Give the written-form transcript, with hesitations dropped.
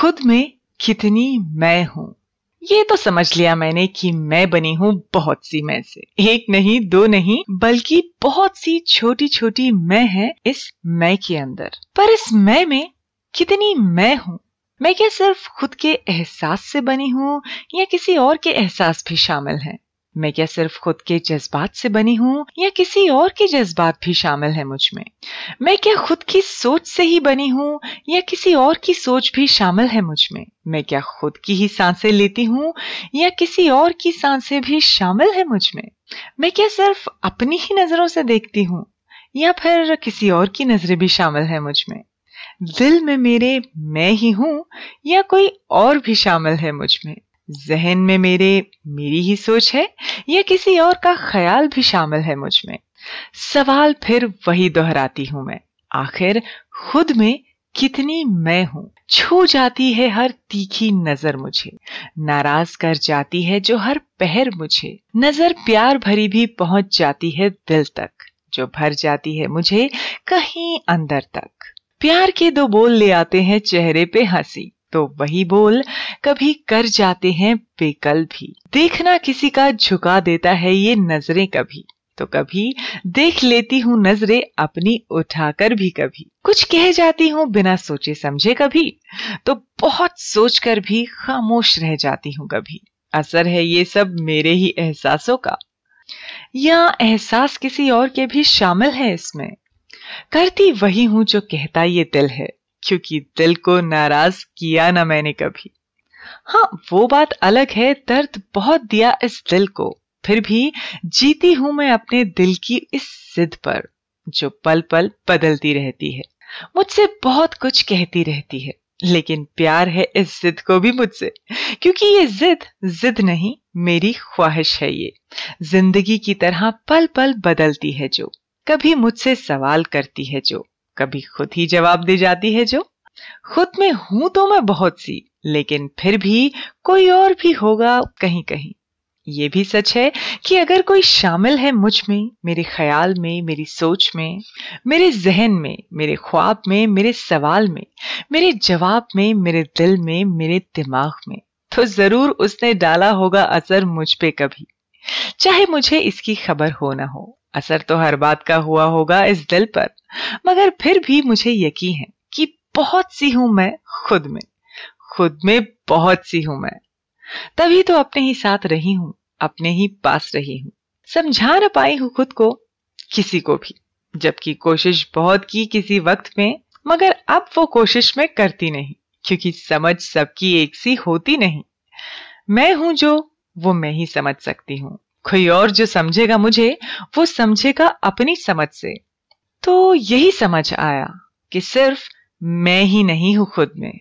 खुद में कितनी मैं हूँ। ये तो समझ लिया मैंने कि मैं बनी हूँ बहुत सी मैं से, एक नहीं दो नहीं बल्कि बहुत सी छोटी छोटी मैं है इस मैं के अंदर। पर इस मैं में कितनी मैं हूँ? मैं क्या सिर्फ खुद के एहसास से बनी हूँ या किसी और के एहसास भी शामिल हैं? मैं क्या सिर्फ खुद के जज्बात से बनी हूँ या किसी और के जज्बात भी शामिल हैं मुझ में? मैं क्या खुद की सोच से ही बनी हूँ या किसी और की सोच भी शामिल है मुझ में? मैं क्या खुद की ही सांसें लेती हूँ या किसी और की सांसें भी शामिल है मुझ में? मैं क्या सिर्फ अपनी ही नजरों से देखती हूँ या फिर किसी और की नजरें भी शामिल है मुझ में? दिल में मेरे मैं ही हूँ या कोई और भी शामिल है मुझ में? जहन में मेरे मेरी ही सोच है या किसी और का ख्याल भी शामिल है मुझ में? सवाल फिर वही दोहराती हूँ मैं, आखिर खुद में कितनी मैं हूँ। छू जाती है हर तीखी नजर मुझे, नाराज कर जाती है जो हर पहर मुझे, नजर प्यार भरी भी पहुंच जाती है दिल तक, जो भर जाती है मुझे कहीं अंदर तक। प्यार के दो बोल ले आते हैं चेहरे पे हंसी, तो वही बोल कभी कर जाते हैं बेकल भी। देखना किसी का झुका देता है ये नजरें कभी, तो कभी देख लेती हूँ नजरें अपनी उठाकर भी। कभी कुछ कह जाती हूँ बिना सोचे समझे, कभी तो बहुत सोच कर भी खामोश रह जाती हूँ। कभी असर है ये सब मेरे ही एहसासों का या एहसास किसी और के भी शामिल है इसमें। करती वही हूँ जो कहता ये दिल है, क्योंकि दिल को नाराज किया ना मैंने कभी। हाँ, वो बात अलग है, दर्द बहुत दिया इस दिल को, फिर भी जीती हूँ मैं अपने दिल की इस जिद पर, जो पल पल बदलती रहती है। मुझसे बहुत कुछ कहती रहती है, लेकिन प्यार है इस जिद को भी मुझसे, क्योंकि ये जिद जिद नहीं, मेरी ख्वाहिश है ये, जिंदगी की तरह पल पल बदलती है जो। कभी मुझसे सवाल करती है जो, कभी खुद ही जवाब दे जाती है जो। खुद में हूं तो मैं बहुत सी, लेकिन फिर भी कोई और भी होगा कहीं कहीं। ये भी सच है कि अगर कोई शामिल है मुझ में, मेरे ख्याल में, मेरी सोच में, मेरे जहन में, मेरे ख्वाब में, मेरे सवाल में, मेरे जवाब में, मेरे दिल में, मेरे दिमाग में, तो जरूर उसने डाला होगा असर मुझ पे कभी, चाहे मुझे इसकी खबर हो ना हो। असर तो हर बात का हुआ होगा इस दिल पर, मगर फिर भी मुझे यकीन है कि बहुत सी हूं मैं खुद में, खुद में बहुत सी हूं मैं। तभी तो अपने ही साथ रही हूं, अपने ही पास रही हूं, समझा न पाई हूं खुद को किसी को भी, जबकि कोशिश बहुत की किसी वक्त में, मगर अब वो कोशिश मैं करती नहीं, क्योंकि समझ सबकी एक सी होती नहीं। मैं हूं जो, वो मैं ही समझ सकती हूँ, कोई और जो समझेगा मुझे वो समझेगा अपनी समझ से। तो यही समझ आया कि सिर्फ मैं ही नहीं हूँ खुद में,